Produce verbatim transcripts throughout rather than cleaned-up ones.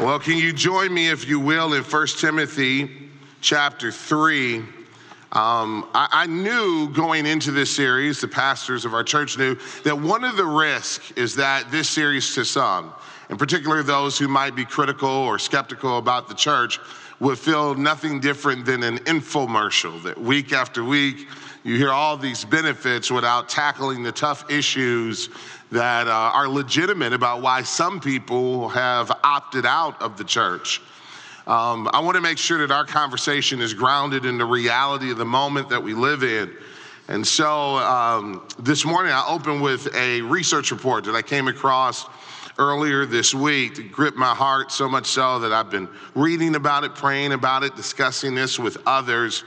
Well, can you join me, if you will, in First Timothy? Chapter three. Um, I, I knew going into this series, the pastors of our church knew that one of the risks is that this series, to some, in particular those who might be critical or skeptical about the church, would feel nothing different than an infomercial, that week after week you hear all these benefits without tackling the tough issues that uh, are legitimate about why some people have opted out of the church. Um, I want to make sure that our conversation is grounded in the reality of the moment that we live in. And so um, this morning I opened with a research report that I came across earlier this week. It gripped my heart so much so that I've been reading about it, praying about it, discussing this with others.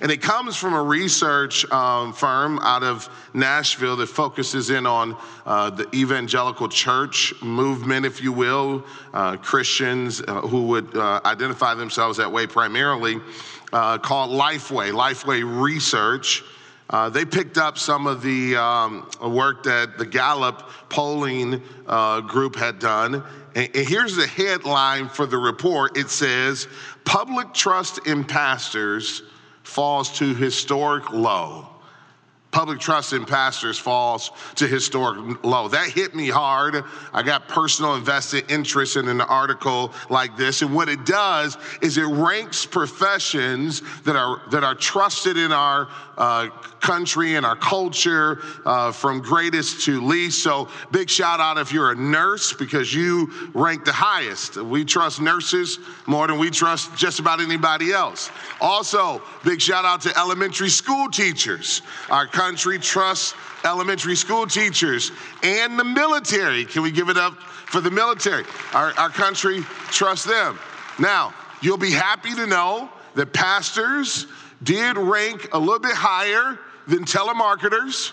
And it comes from a research um, firm out of Nashville that focuses in on uh, the evangelical church movement, if you will, uh, Christians uh, who would uh, identify themselves that way primarily, uh, called Lifeway, Lifeway Research. Uh, they picked up some of the um, work that the Gallup polling uh, group had done. And here's the headline for the report. It says, "Public trust in pastors falls to historic low." Public trust in pastors falls to historic low. That hit me hard. I got personal invested interest in an article like this. And what it does is it ranks professions that are that are trusted in our uh, country and our culture uh, from greatest to least. So big shout out if you're a nurse, because you rank the highest. We trust nurses more than we trust just about anybody else. Also, big shout out to elementary school teachers. Our country trusts elementary school teachers, and the military. Can we give it up for the military? Our, our country trusts them. Now, you'll be happy to know that pastors did rank a little bit higher than telemarketers.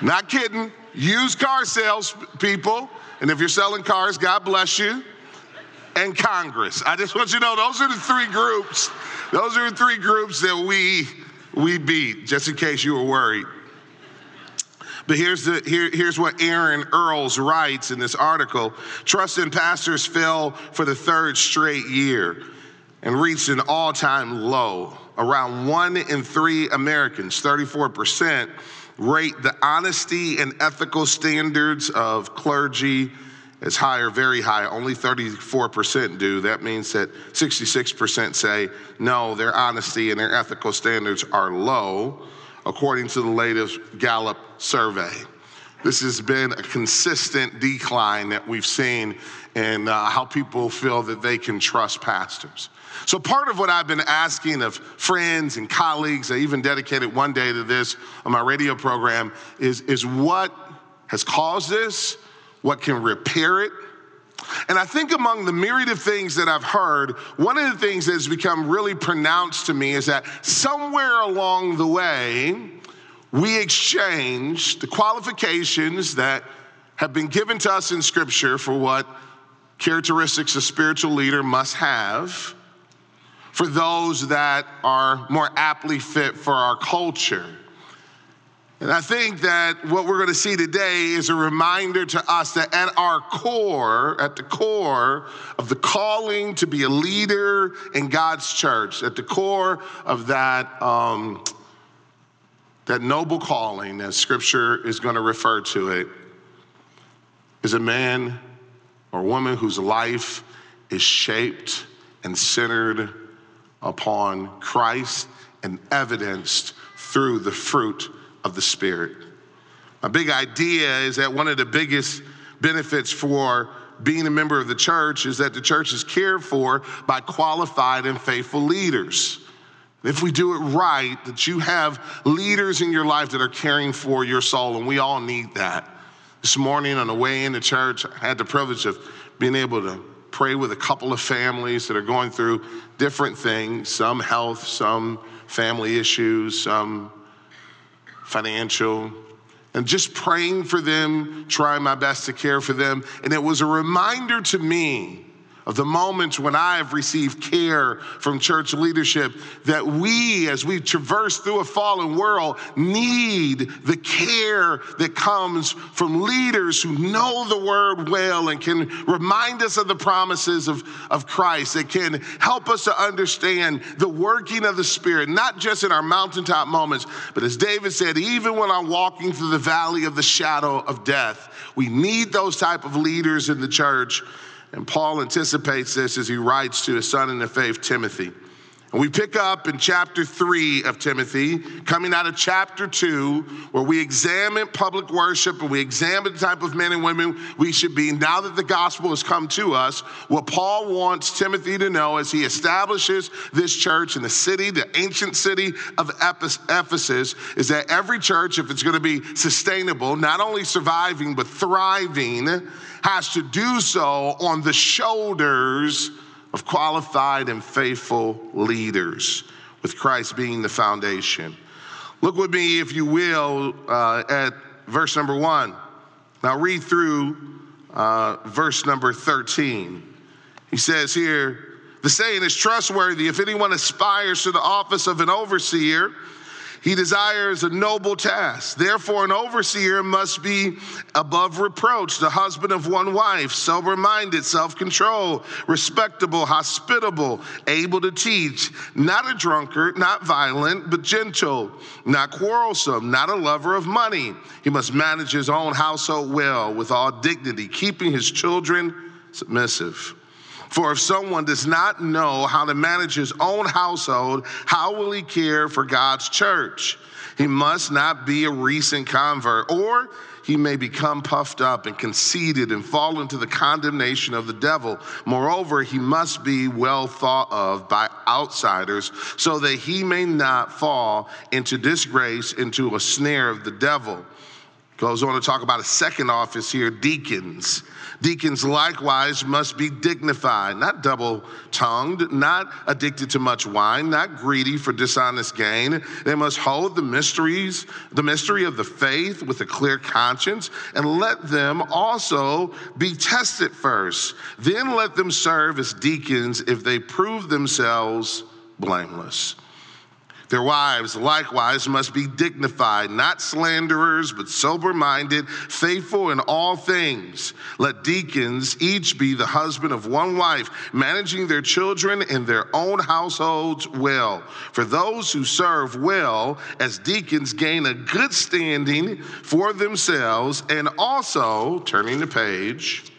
Not kidding. Used car sales people, and if you're selling cars, God bless you, and Congress. I just want you to know those are the three groups. Those are the three groups that we... We beat, just in case you were worried. But here's the here, here's what Aaron Earls writes in this article. Trust in pastors fell for the third straight year and reached an all-time low. Around one in three Americans, thirty-four percent, rate the honesty and ethical standards of clergy as high or very high. Only thirty-four percent do. That means that sixty-six percent say, no, their honesty and their ethical standards are low, according to the latest Gallup survey. This has been a consistent decline that we've seen in uh, how people feel that they can trust pastors. So part of what I've been asking of friends and colleagues, I even dedicated one day to this on my radio program, is, is what has caused this? What can repair it? And I think among the myriad of things that I've heard, one of the things that has become really pronounced to me is that somewhere along the way, we exchanged the qualifications that have been given to us in Scripture for what characteristics a spiritual leader must have for those that are more aptly fit for our culture. And I think that what we're going to see today is a reminder to us that at our core, at the core of the calling to be a leader in God's church, at the core of that, um, that noble calling, as Scripture is going to refer to it, is a man or woman whose life is shaped and centered upon Christ and evidenced through the fruit of the Spirit. My big idea is that one of the biggest benefits for being a member of the church is that the church is cared for by qualified and faithful leaders. If we do it right, that you have leaders in your life that are caring for your soul, and we all need that. This morning on the way into church, I had the privilege of being able to pray with a couple of families that are going through different things, some health, some family issues, some financial, and just praying for them, trying my best to care for them. And it was a reminder to me of the moments when I have received care from church leadership, that we, as we traverse through a fallen world, need the care that comes from leaders who know the word well and can remind us of the promises of, of Christ, that can help us to understand the working of the Spirit, not just in our mountaintop moments, but as David said, even when I'm walking through the valley of the shadow of death. We need those type of leaders in the church. And Paul anticipates this as he writes to his son in the faith, Timothy. And we pick up in chapter three of Timothy, coming out of chapter two, where we examine public worship and we examine the type of men and women we should be now that the gospel has come to us. What Paul wants Timothy to know as he establishes this church in the city, the ancient city of Ephesus, is that every church, if it's going to be sustainable, not only surviving but thriving, has to do so on the shoulders of qualified and faithful leaders, with Christ being the foundation. Look with me, if you will, uh, at verse number one. Now read through uh, verse number thirteen. He says here, the saying is trustworthy. If anyone aspires to the office of an overseer, he desires a noble task. Therefore, an overseer must be above reproach, the husband of one wife, sober-minded, self-controlled, respectable, hospitable, able to teach, not a drunkard, not violent, but gentle, not quarrelsome, not a lover of money. He must manage his own household well, with all dignity, keeping his children submissive. For if someone does not know how to manage his own household, how will he care for God's church? He must not be a recent convert, or he may become puffed up and conceited and fall into the condemnation of the devil. Moreover, he must be well thought of by outsiders, so that he may not fall into disgrace, into a snare of the devil. Goes on to talk about a second office here, deacons. Deacons likewise must be dignified, not double-tongued, not addicted to much wine, not greedy for dishonest gain. They must hold the mysteries, the mystery of the faith with a clear conscience, and let them also be tested first. Then let them serve as deacons if they prove themselves blameless. Their wives likewise must be dignified, not slanderers, but sober-minded, faithful in all things. Let deacons each be the husband of one wife, managing their children and their own households well. For those who serve well as deacons gain a good standing for themselves, and also, turning the page,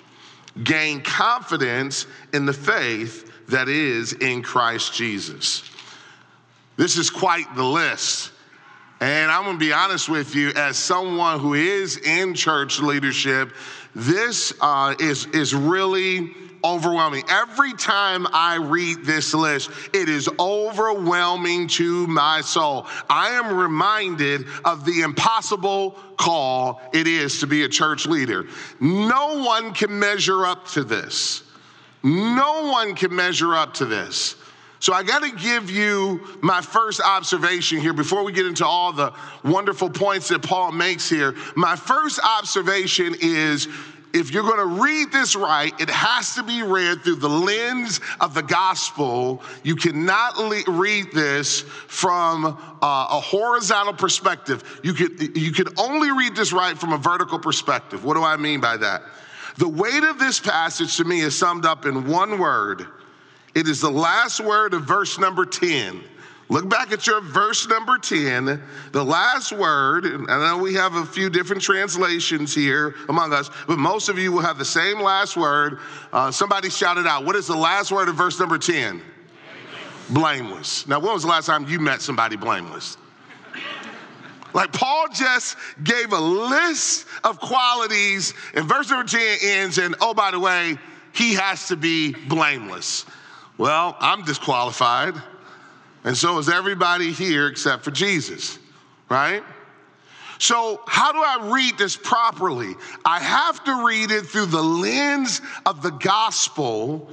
gain confidence in the faith that is in Christ Jesus. This is quite the list. And I'm gonna be honest with you, as someone who is in church leadership, this uh, is, is really overwhelming. Every time I read this list, it is overwhelming to my soul. I am reminded of the impossible call it is to be a church leader. No one can measure up to this. No one can measure up to this. So I got to give you my first observation here before we get into all the wonderful points that Paul makes here. My first observation is, if you're going to read this right, it has to be read through the lens of the gospel. You cannot le- read this from uh, a horizontal perspective. You could, you could only read this right from a vertical perspective. What do I mean by that? The weight of this passage to me is summed up in one word. It is the last word of verse number ten. Look back at your verse number ten, the last word, and I know we have a few different translations here among us, but most of you will have the same last word. Uh, somebody shout it out. What is the last word of verse number ten? Blameless. Blameless. Now, when was the last time you met somebody blameless? Like, Paul just gave a list of qualities, and verse number ten ends in, oh, by the way, he has to be blameless. Well, I'm disqualified, and so is everybody here except for Jesus, right? So how do I read this properly? I have to read it through the lens of the gospel,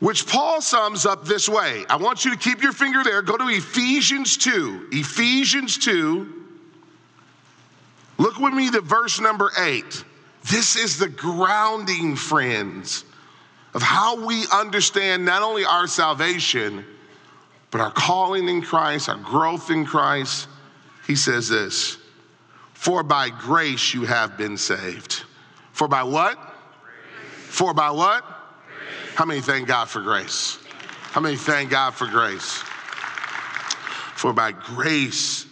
which Paul sums up this way. I want you to keep your finger there. Go to Ephesians two. Ephesians two. Look with me to verse number eight. This is the grounding, friends, of how we understand not only our salvation, but our calling in Christ, our growth in Christ. He says this, for by grace you have been saved. For by what? Grace. For by what? Grace. How many thank God for grace? How many thank God for grace? For by grace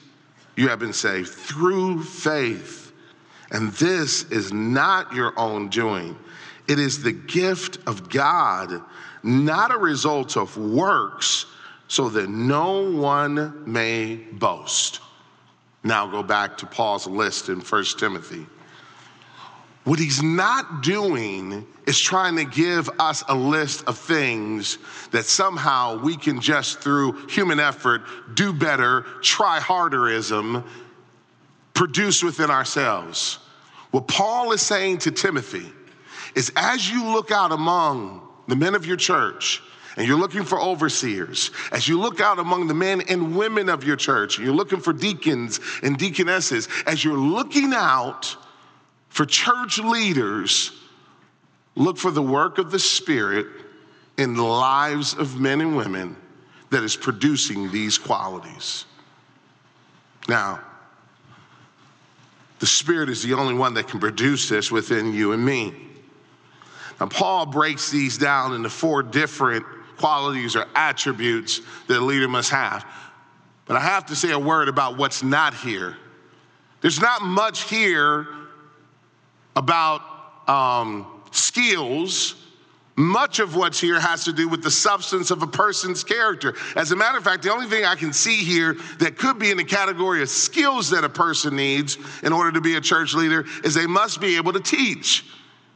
you have been saved through faith. And this is not your own doing. It is the gift of God, not a result of works, so that no one may boast. Now go back to Paul's list in First Timothy. What he's not doing is trying to give us a list of things that somehow we can just through human effort, do better, try harderism, produce within ourselves. What Paul is saying to Timothy is as you look out among the men of your church, and you're looking for overseers, as you look out among the men and women of your church, and you're looking for deacons and deaconesses, as you're looking out for church leaders, look for the work of the Spirit in the lives of men and women that is producing these qualities. Now, the Spirit is the only one that can produce this within you and me. Now, Paul breaks these down into four different qualities or attributes that a leader must have. But I have to say a word about what's not here. There's not much here about um, skills. Much of what's here has to do with the substance of a person's character. As a matter of fact, the only thing I can see here that could be in the category of skills that a person needs in order to be a church leader is they must be able to teach.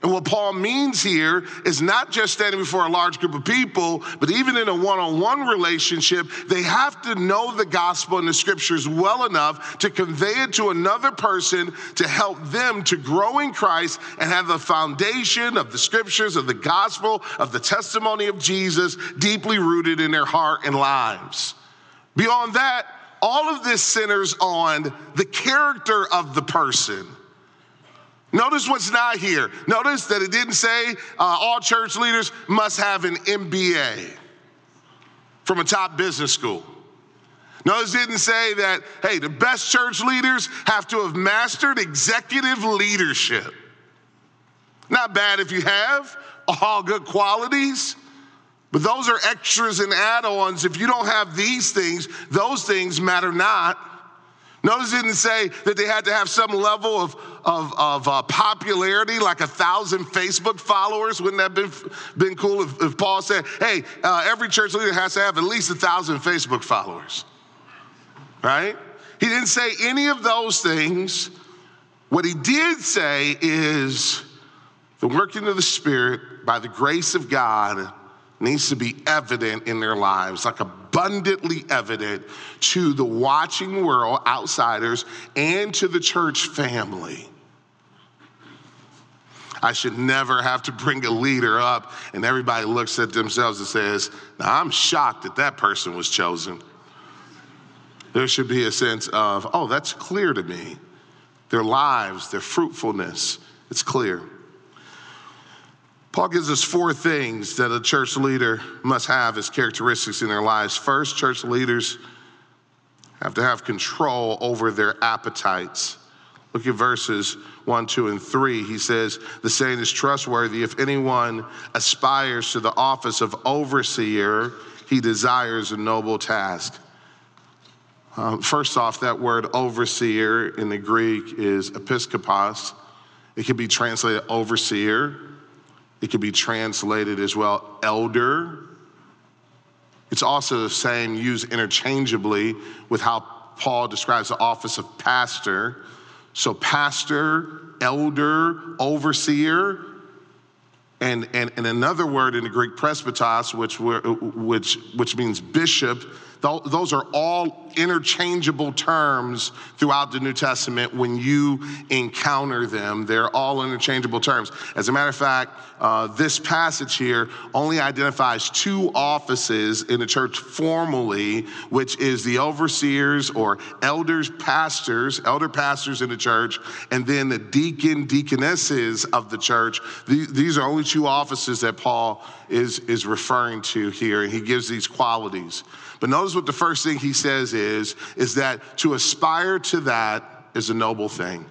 And what Paul means here is not just standing before a large group of people, but even in a one-on-one relationship, they have to know the gospel and the scriptures well enough to convey it to another person to help them to grow in Christ and have the foundation of the scriptures, of the gospel, of the testimony of Jesus deeply rooted in their heart and lives. Beyond that, all of this centers on the character of the person. Notice what's not here. Notice that it didn't say uh, all church leaders must have an M B A from a top business school. Notice it didn't say that, hey, the best church leaders have to have mastered executive leadership. Not bad if you have, all good qualities, but those are extras and add-ons. If you don't have these things, those things matter not. Notice it didn't say that they had to have some level of, of, of uh, popularity, like a thousand Facebook followers. Wouldn't that have been, been cool if, if Paul said, hey, uh, every church leader has to have at least a thousand Facebook followers, right? He didn't say any of those things. What he did say is the working of the Spirit by the grace of God needs to be evident in their lives, like abundantly evident to the watching world, outsiders, and to the church family. I should never have to bring a leader up and everybody looks at themselves and says, now I'm shocked that that person was chosen. There should be a sense of, oh, that's clear to me. Their lives, their fruitfulness, it's clear. Paul gives us four things that a church leader must have as characteristics in their lives. First, church leaders have to have control over their appetites. Look at verses one, two, and three. He says, the saying is trustworthy. If anyone aspires to the office of overseer, he desires a noble task. Um, first off, that word overseer in the Greek is episkopos. It can be translated overseer. It could be translated as well, elder. It's also the same used interchangeably with how Paul describes the office of pastor. So pastor, elder, overseer, and, and, and another word in the Greek, presbyteros, which, which, which means bishop, Those are all interchangeable terms throughout the New Testament. When you encounter them, they're all interchangeable terms. As a matter of fact, uh, this passage here only identifies two offices in the church formally, which is the overseers or elders, pastors, elder pastors in the church, and then the deacon, deaconesses of the church. These are only two offices that Paul is, is referring to here, and he gives these qualities. But notice what the first thing he says is, is that to aspire to that is a noble thing.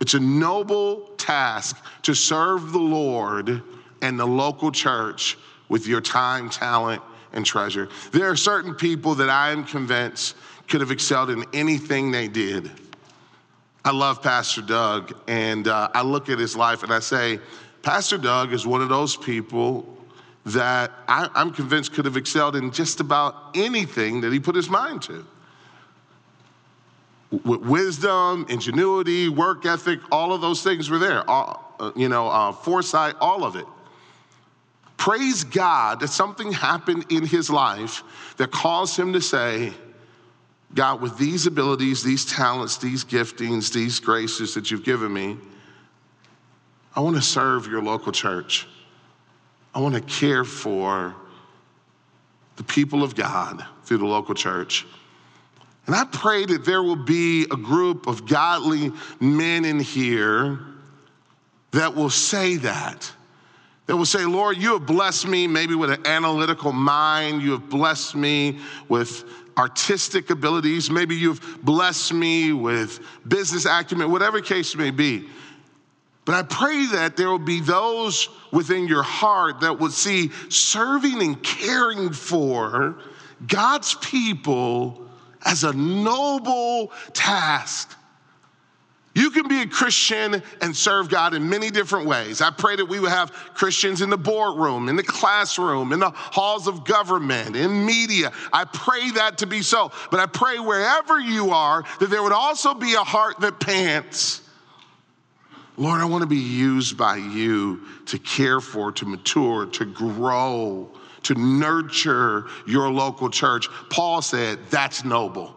It's a noble task to serve the Lord and the local church with your time, talent, and treasure. There are certain people that I am convinced could have excelled in anything they did. I love Pastor Doug, and uh, I look at his life and I say, Pastor Doug is one of those people that I, I'm convinced could have excelled in just about anything that he put his mind to. With wisdom, ingenuity, work ethic, all of those things were there. All, uh, you know, uh, foresight, all of it. Praise God that something happened in his life that caused him to say, God, with these abilities, these talents, these giftings, these graces that you've given me, I want to serve your local church. I want to care for the people of God through the local church. And I pray that there will be a group of godly men in here that will say that. That will say, Lord, you have blessed me maybe with an analytical mind. You have blessed me with artistic abilities. Maybe you've blessed me with business acumen, whatever case may be. But I pray that there will be those within your heart that would see serving and caring for God's people as a noble task. You can be a Christian and serve God in many different ways. I pray that we would have Christians in the boardroom, in the classroom, in the halls of government, in media. I pray that to be so. But I pray wherever you are, that there would also be a heart that pants. Lord, I want to be used by you to care for, to mature, to grow, to nurture your local church. Paul said, that's noble.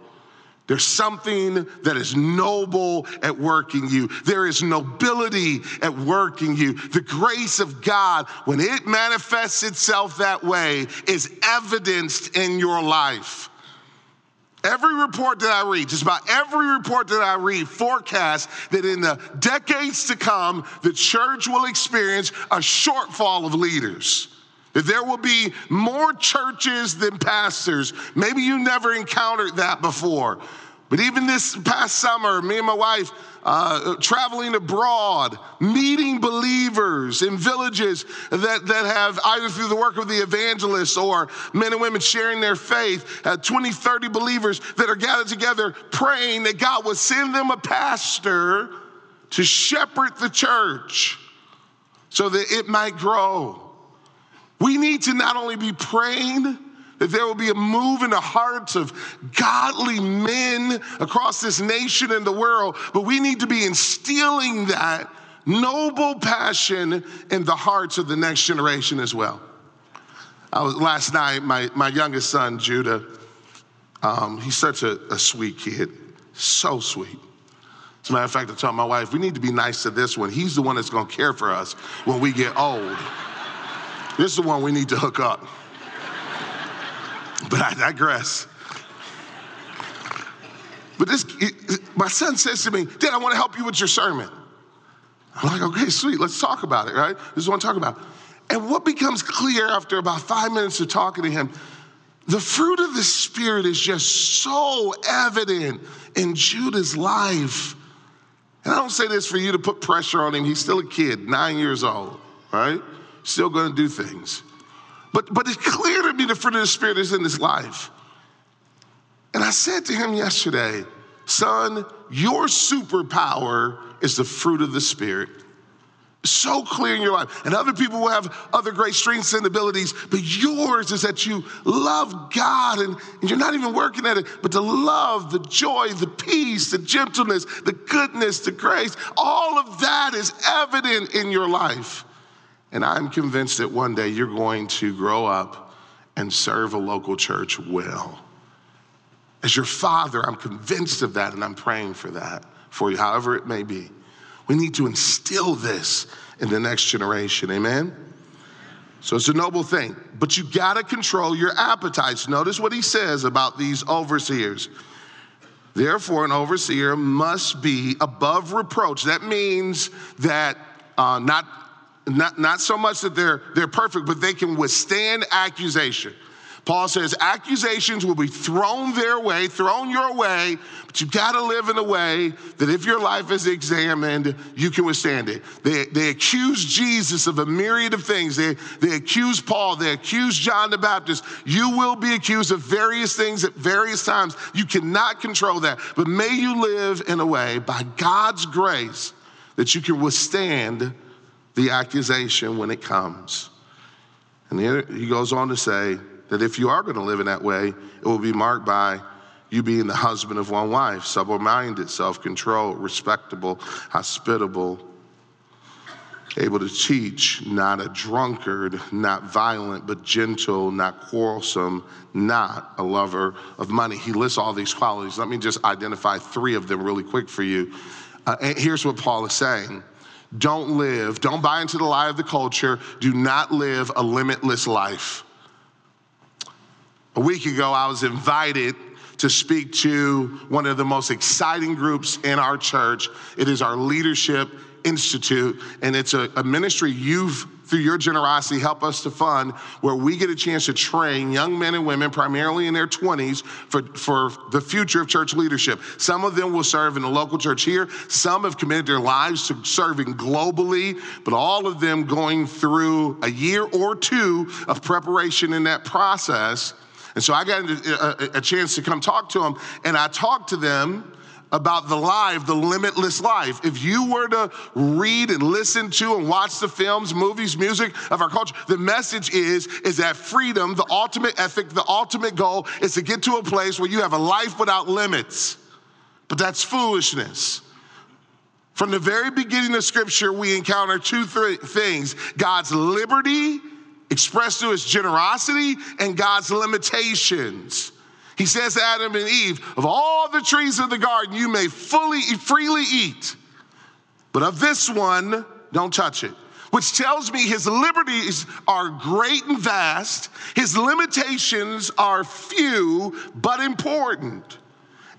There's something that is noble at work in you. There is nobility at work in you. The grace of God, when it manifests itself that way, is evidenced in your life. Every report that I read, just about every report that I read, forecasts that in the decades to come, the church will experience a shortfall of leaders. That there will be more churches than pastors. Maybe you never encountered that before. But even this past summer, me and my wife uh, traveling abroad, meeting believers in villages that, that have, either through the work of the evangelists or men and women sharing their faith, uh, twenty, thirty believers that are gathered together praying that God would send them a pastor to shepherd the church so that it might grow. We need to not only be praying, that there will be a move in the hearts of godly men across this nation and the world, but we need to be instilling that noble passion in the hearts of the next generation as well. I was, last night, my, my youngest son, Judah, um, he's such a, a sweet kid, so sweet. As a matter of fact, I told my wife, we need to be nice to this one. He's the one that's going to care for us when we get old. This is the one we need to hook up. But I digress. But this, it, my son says to me, Dad, I want to help you with your sermon. I'm like, okay, sweet, let's talk about it, right? This is what I'm talking about. And what becomes clear after about five minutes of talking to him, the fruit of the Spirit is just so evident in Judah's life. And I don't say this for you to put pressure on him. He's still a kid, nine years old, right? Still going to do things. But, but it's clear to me the fruit of the Spirit is in his life. And I said to him yesterday, son, your superpower is the fruit of the Spirit. So clear in your life. And other people will have other great strengths and abilities, but yours is that you love God and, and you're not even working at it, but the love, the joy, the peace, the gentleness, the goodness, the grace, all of that is evident in your life. And I'm convinced that one day you're going to grow up and serve a local church well. As your father, I'm convinced of that, and I'm praying for that for you, however it may be. We need to instill this in the next generation, amen? So it's a noble thing, but you gotta control your appetites. Notice what he says about these overseers. Therefore, an overseer must be above reproach. That means that uh, not, not, not so much that they're, they're perfect, but they can withstand accusation. Paul says accusations will be thrown their way, thrown your way, but you've got to live in a way that if your life is examined, you can withstand it. They, they accuse Jesus of a myriad of things. They, they accuse Paul. They accuse John the Baptist. You will be accused of various things at various times. You cannot control that, but may you live in a way by God's grace that you can withstand the accusation when it comes. And then he goes on to say, that if you are going to live in that way, it will be marked by you being the husband of one wife, sober-minded, self-controlled, respectable, hospitable, able to teach, not a drunkard, not violent, but gentle, not quarrelsome, not a lover of money. He lists all these qualities. Let me just identify three of them really quick for you. Uh, and here's what Paul is saying. Don't live, don't buy into the lie of the culture. Do not live a limitless life. A week ago, I was invited to speak to one of the most exciting groups in our church. It is our Leadership Institute, and it's a, a ministry you've, through your generosity, helped us to fund, where we get a chance to train young men and women, primarily in their twenties, for, for the future of church leadership. Some of them will serve in the local church here. Some have committed their lives to serving globally, but all of them going through a year or two of preparation in that process. And so I got a, a, a chance to come talk to them, and I talked to them about the life, the limitless life. If you were to read and listen to and watch the films, movies, music of our culture, the message is, is that freedom, the ultimate ethic, the ultimate goal is to get to a place where you have a life without limits. But that's foolishness. From the very beginning of Scripture, we encounter two th- things, God's liberty expressed through his generosity and God's limitations. He says to Adam and Eve, of all the trees of the garden, you may fully, freely eat, but of this one, don't touch it, which tells me his liberties are great and vast. His limitations are few, but important.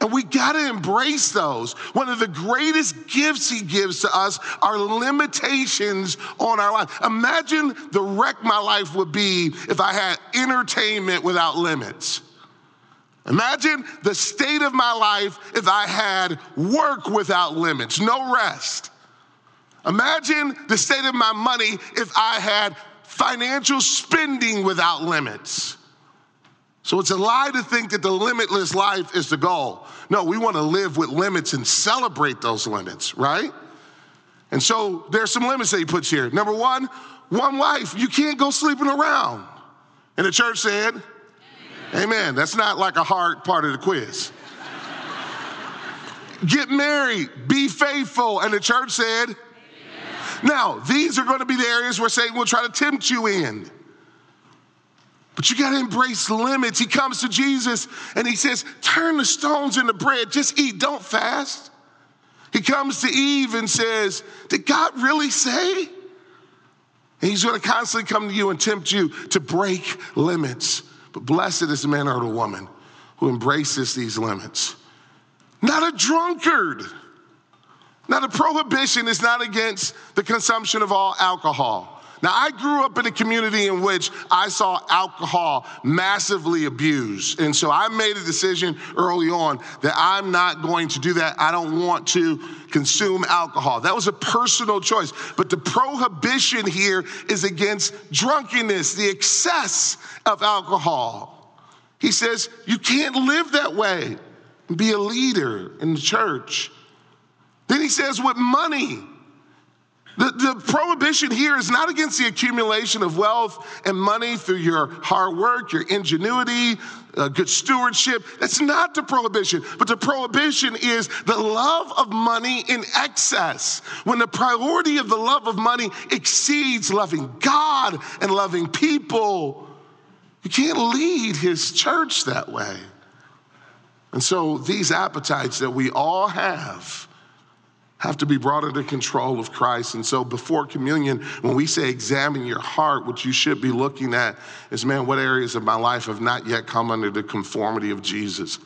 And we gotta embrace those. One of the greatest gifts he gives to us are limitations on our life. Imagine the wreck my life would be if I had entertainment without limits. Imagine the state of my life if I had work without limits, no rest. Imagine the state of my money if I had financial spending without limits. So it's a lie to think that the limitless life is the goal. No, we want to live with limits and celebrate those limits, right? And so there's some limits that he puts here. Number one, one wife, you can't go sleeping around. And the church said, amen. Amen. That's not like a hard part of the quiz. Get married, be faithful. And the church said, amen. Now, these are going to be the areas where Satan will try to tempt you in. But you got to embrace limits. He comes to Jesus and he says, turn the stones into bread. Just eat. Don't fast. He comes to Eve and says, did God really say? And he's going to constantly come to you and tempt you to break limits. But blessed is the man or the woman who embraces these limits. Not a drunkard. Now, the prohibition is not against the consumption of all alcohol. Now, I grew up in a community in which I saw alcohol massively abused. And so I made a decision early on that I'm not going to do that. I don't want to consume alcohol. That was a personal choice. But the prohibition here is against drunkenness, the excess of alcohol. He says, you can't live that way and be a leader in the church. Then he says, with money. The, the prohibition here is not against the accumulation of wealth and money through your hard work, your ingenuity, uh, good stewardship. That's not the prohibition, but the prohibition is the love of money in excess. When the priority of the love of money exceeds loving God and loving people, He can't lead his church that way. And so these appetites that we all have have to be brought under control of Christ. And so before communion, when we say examine your heart, what you should be looking at is, man, what areas of my life have not yet come under the conformity of Jesus?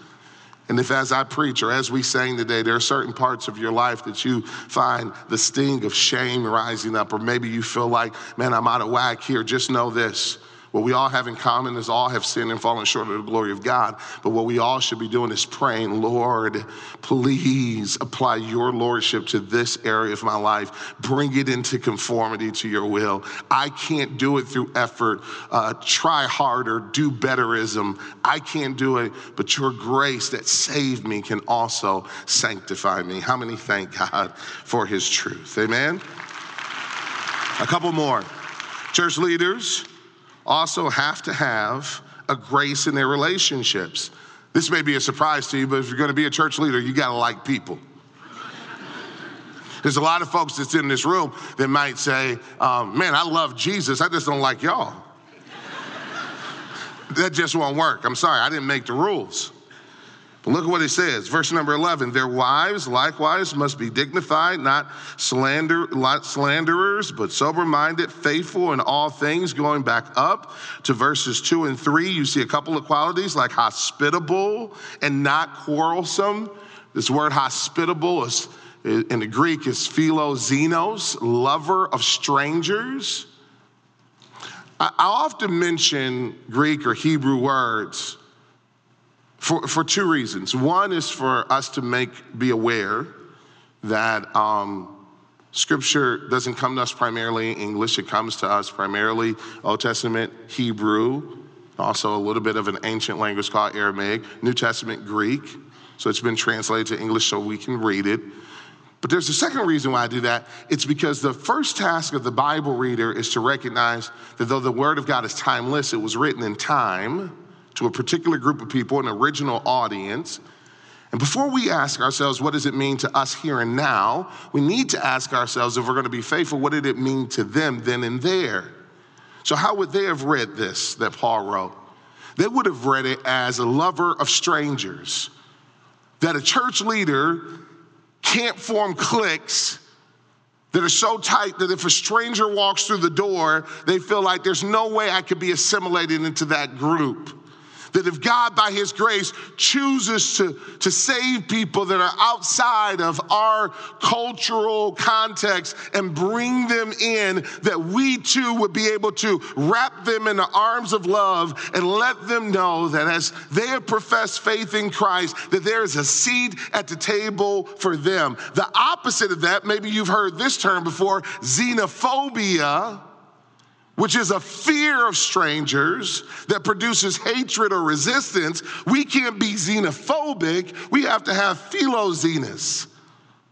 And if, as I preach or as we sang today, there are certain parts of your life that you find the sting of shame rising up, or maybe you feel like, man, I'm out of whack here, just know this. What we all have in common is all have sinned and fallen short of the glory of God. But what we all should be doing is praying, Lord, please apply your lordship to this area of my life. Bring it into conformity to your will. I can't do it through effort, uh, try harder, do betterism. I can't do it, but your grace that saved me can also sanctify me. How many thank God for his truth? Amen? A couple more. Church leaders also have to have a grace in their relationships. This may be a surprise to you, but if you're gonna be a church leader, you gotta like people. There's a lot of folks that's in this room that might say, um, man, I love Jesus, I just don't like y'all. That just won't work. I'm sorry, I didn't make the rules. But look at what it says, verse number eleven, their wives likewise must be dignified, not slander, not slanderers, but sober-minded, faithful in all things. Going back up to verses two and three, you see a couple of qualities like hospitable and not quarrelsome. This word hospitable is, in the Greek is philoxenos, lover of strangers. I often mention Greek or Hebrew words For, for two reasons. One is for us to make be aware that um, Scripture doesn't come to us primarily in English. It comes to us primarily Old Testament Hebrew, also a little bit of an ancient language called Aramaic, New Testament Greek. So it's been translated to English so we can read it. But there's a second reason why I do that. It's because the first task of the Bible reader is to recognize that though the Word of God is timeless, it was written in time to a particular group of people, an original audience. And before we ask ourselves, what does it mean to us here and now? We need to ask ourselves, if we're going to be faithful, what did it mean to them then and there? So how would they have read this that Paul wrote? They would have read it as a lover of strangers, that a church leader can't form cliques that are so tight that if a stranger walks through the door, they feel like there's no way I could be assimilated into that group. That if God, by his grace, chooses to, to save people that are outside of our cultural context and bring them in, that we too would be able to wrap them in the arms of love and let them know that as they have professed faith in Christ, that there is a seat at the table for them. The opposite of that, maybe you've heard this term before, xenophobia, which is a fear of strangers that produces hatred or resistance. We can't be xenophobic. We have to have philoxenos.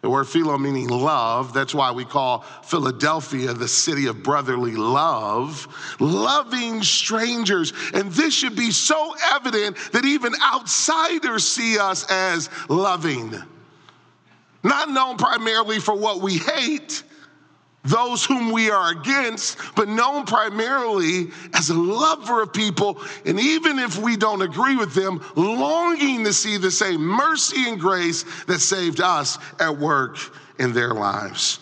The word philo meaning love. That's why we call Philadelphia the city of brotherly love. Loving strangers. And this should be so evident that even outsiders see us as loving. Not known primarily for what we hate, those whom we are against, but known primarily as a lover of people, and even if we don't agree with them, longing to see the same mercy and grace that saved us at work in their lives.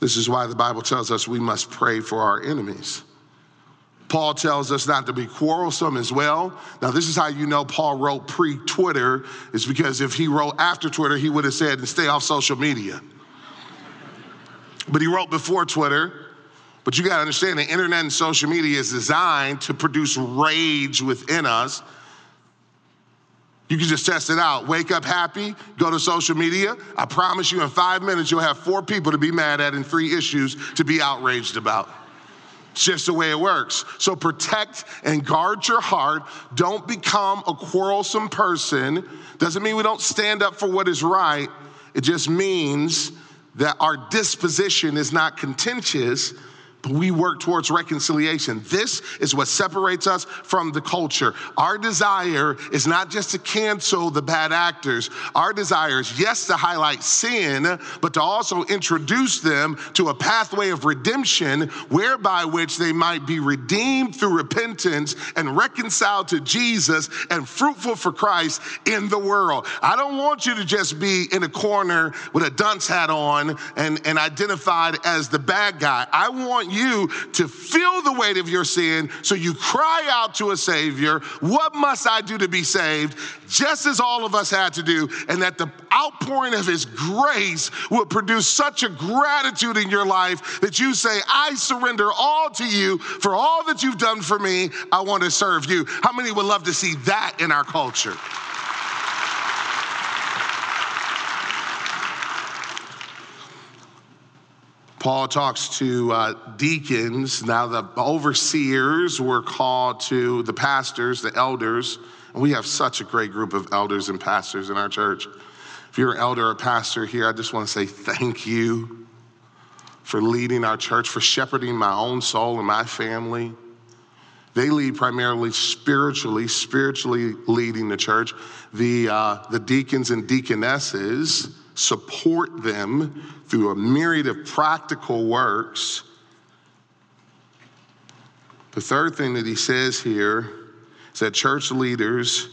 This is why the Bible tells us we must pray for our enemies. Paul tells us not to be quarrelsome as well. Now, this is how you know Paul wrote pre-Twitter, is because if he wrote after Twitter, he would have said, stay off social media. But he wrote before Twitter. But you got to understand, the internet and social media is designed to produce rage within us. You can just test it out. Wake up happy, go to social media. I promise you in five minutes, you'll have four people to be mad at and three issues to be outraged about. It's just the way it works. So protect and guard your heart. Don't become a quarrelsome person. Doesn't mean we don't stand up for what is right. It just means that our disposition is not contentious, we work towards reconciliation. This is what separates us from the culture. Our desire is not just to cancel the bad actors. Our desire is, yes, to highlight sin, but to also introduce them to a pathway of redemption whereby which they might be redeemed through repentance and reconciled to Jesus and fruitful for Christ in the world. I don't want you to just be in a corner with a dunce hat on and, and identified as the bad guy. I want you to feel the weight of your sin, so you cry out to a Savior, what must I do to be saved? Just as all of us had to do, and that the outpouring of His grace will produce such a gratitude in your life that you say, I surrender all to you for all that you've done for me. I want to serve you. How many would love to see that in our culture? Paul talks to uh, deacons. Now the overseers were called to the pastors, the elders. And we have such a great group of elders and pastors in our church. If you're an elder or pastor here, I just want to say thank you for leading our church, for shepherding my own soul and my family. They lead primarily spiritually, spiritually leading the church. The, uh, the deacons and deaconesses support them through a myriad of practical works. The third thing that he says here is that church leaders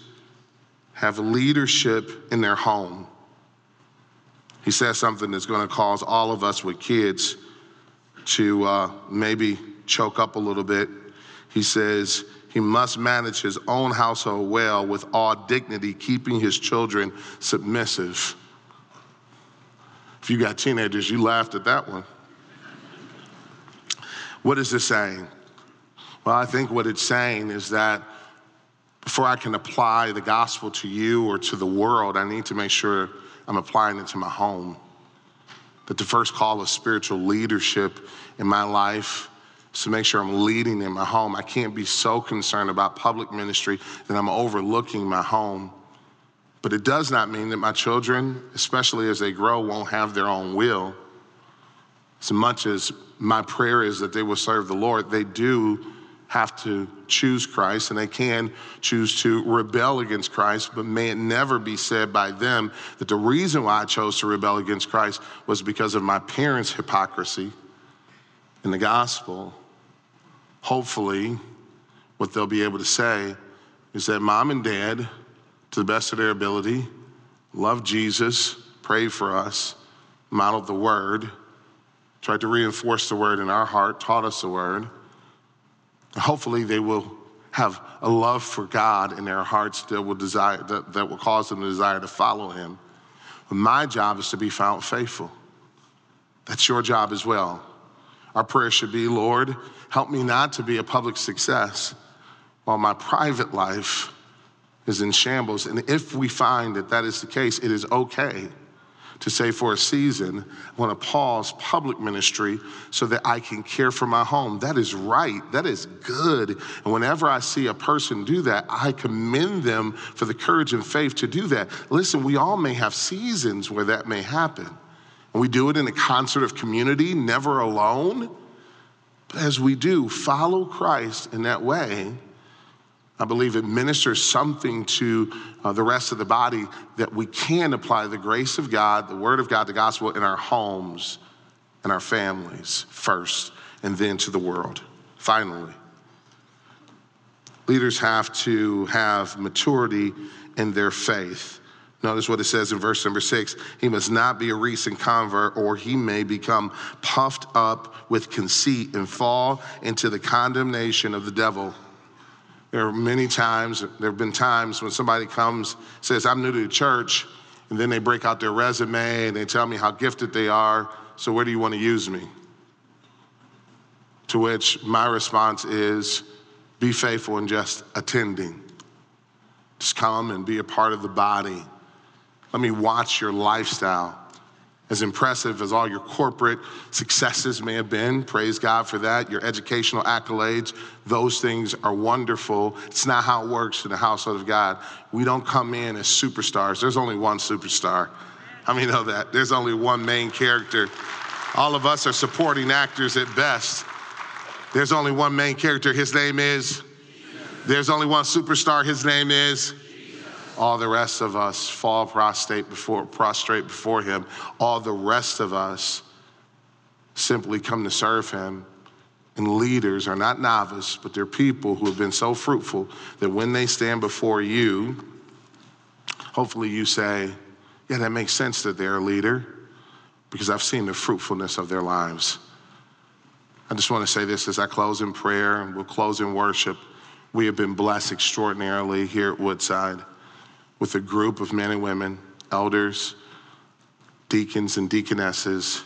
have leadership in their home. He says something that's going to cause all of us with kids to uh, maybe choke up a little bit. He says he must manage his own household well with all dignity, keeping his children submissive. If you got teenagers, you laughed at that one. What is this saying? Well, I think what it's saying is that before I can apply the gospel to you or to the world, I need to make sure I'm applying it to my home. That the first call of spiritual leadership in my life is to make sure I'm leading in my home. I can't be so concerned about public ministry that I'm overlooking my home. But it does not mean that my children, especially as they grow, won't have their own will. As much as my prayer is that they will serve the Lord, they do have to choose Christ, and they can choose to rebel against Christ, but may it never be said by them that the reason why I chose to rebel against Christ was because of my parents' hypocrisy in the gospel. Hopefully, what they'll be able to say is that mom and dad, to the best of their ability, loved Jesus, prayed for us, modeled the word, tried to reinforce the word in our heart, taught us the word. And hopefully they will have a love for God in their hearts that will desire that, that will cause them to desire to follow him. But my job is to be found faithful. That's your job as well. Our prayer should be, Lord, help me not to be a public success while my private life is in shambles. And if we find that that is the case, it is okay to say for a season, I want to pause public ministry so that I can care for my home. That is right. That is good. And whenever I see a person do that, I commend them for the courage and faith to do that. Listen, we all may have seasons where that may happen. And we do it in a concert of community, never alone. But as we do, follow Christ in that way, I believe it ministers something to uh, the rest of the body that we can apply the grace of God, the word of God, the gospel in our homes and our families first, and then to the world. Finally, leaders have to have maturity in their faith. Notice what it says in verse number six. He must not be a recent convert, or he may become puffed up with conceit and fall into the condemnation of the devil. There are many times, there have been times when somebody comes, says, I'm new to the church, and then they break out their resume and they tell me how gifted they are, so where do you want to use me? To which my response is, be faithful in just attending. Just come and be a part of the body. Let me watch your lifestyle. As impressive as all your corporate successes may have been, praise God for that, your educational accolades, those things are wonderful. It's not how it works in the household of God. We don't come in as superstars. There's only one superstar. How many know that? There's only one main character. All of us are supporting actors at best. There's only one main character. His name is Jesus. There's only one superstar. His name is Jesus. All the rest of us fall prostrate before, prostrate before him. All the rest of us simply come to serve him. And leaders are not novice, but they're people who have been so fruitful that when they stand before you, hopefully you say, yeah, that makes sense that they're a leader because I've seen the fruitfulness of their lives. I just want to say this as I close in prayer and we'll close in worship. We have been blessed extraordinarily here at Woodside with a group of men and women, elders, deacons and deaconesses,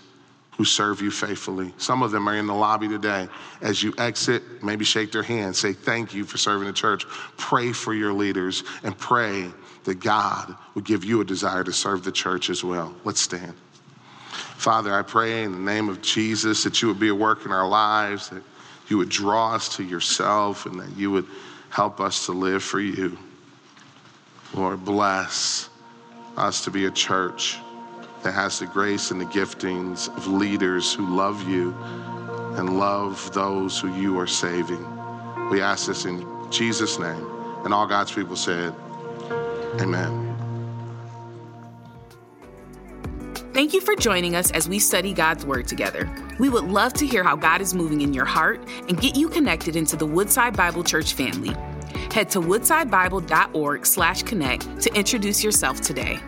who serve you faithfully. Some of them are in the lobby today. As you exit, maybe shake their hand, say thank you for serving the church. Pray for your leaders and pray that God would give you a desire to serve the church as well. Let's stand. Father, I pray in the name of Jesus that you would be at work in our lives, that you would draw us to yourself and that you would help us to live for you. Lord, bless us to be a church that has the grace and the giftings of leaders who love you and love those who you are saving. We ask this in Jesus' name. And all God's people said, amen. Thank you for joining us as we study God's Word together. We would love to hear how God is moving in your heart and get you connected into the Woodside Bible Church family. Head to woodside bible dot org slash connect to introduce yourself today.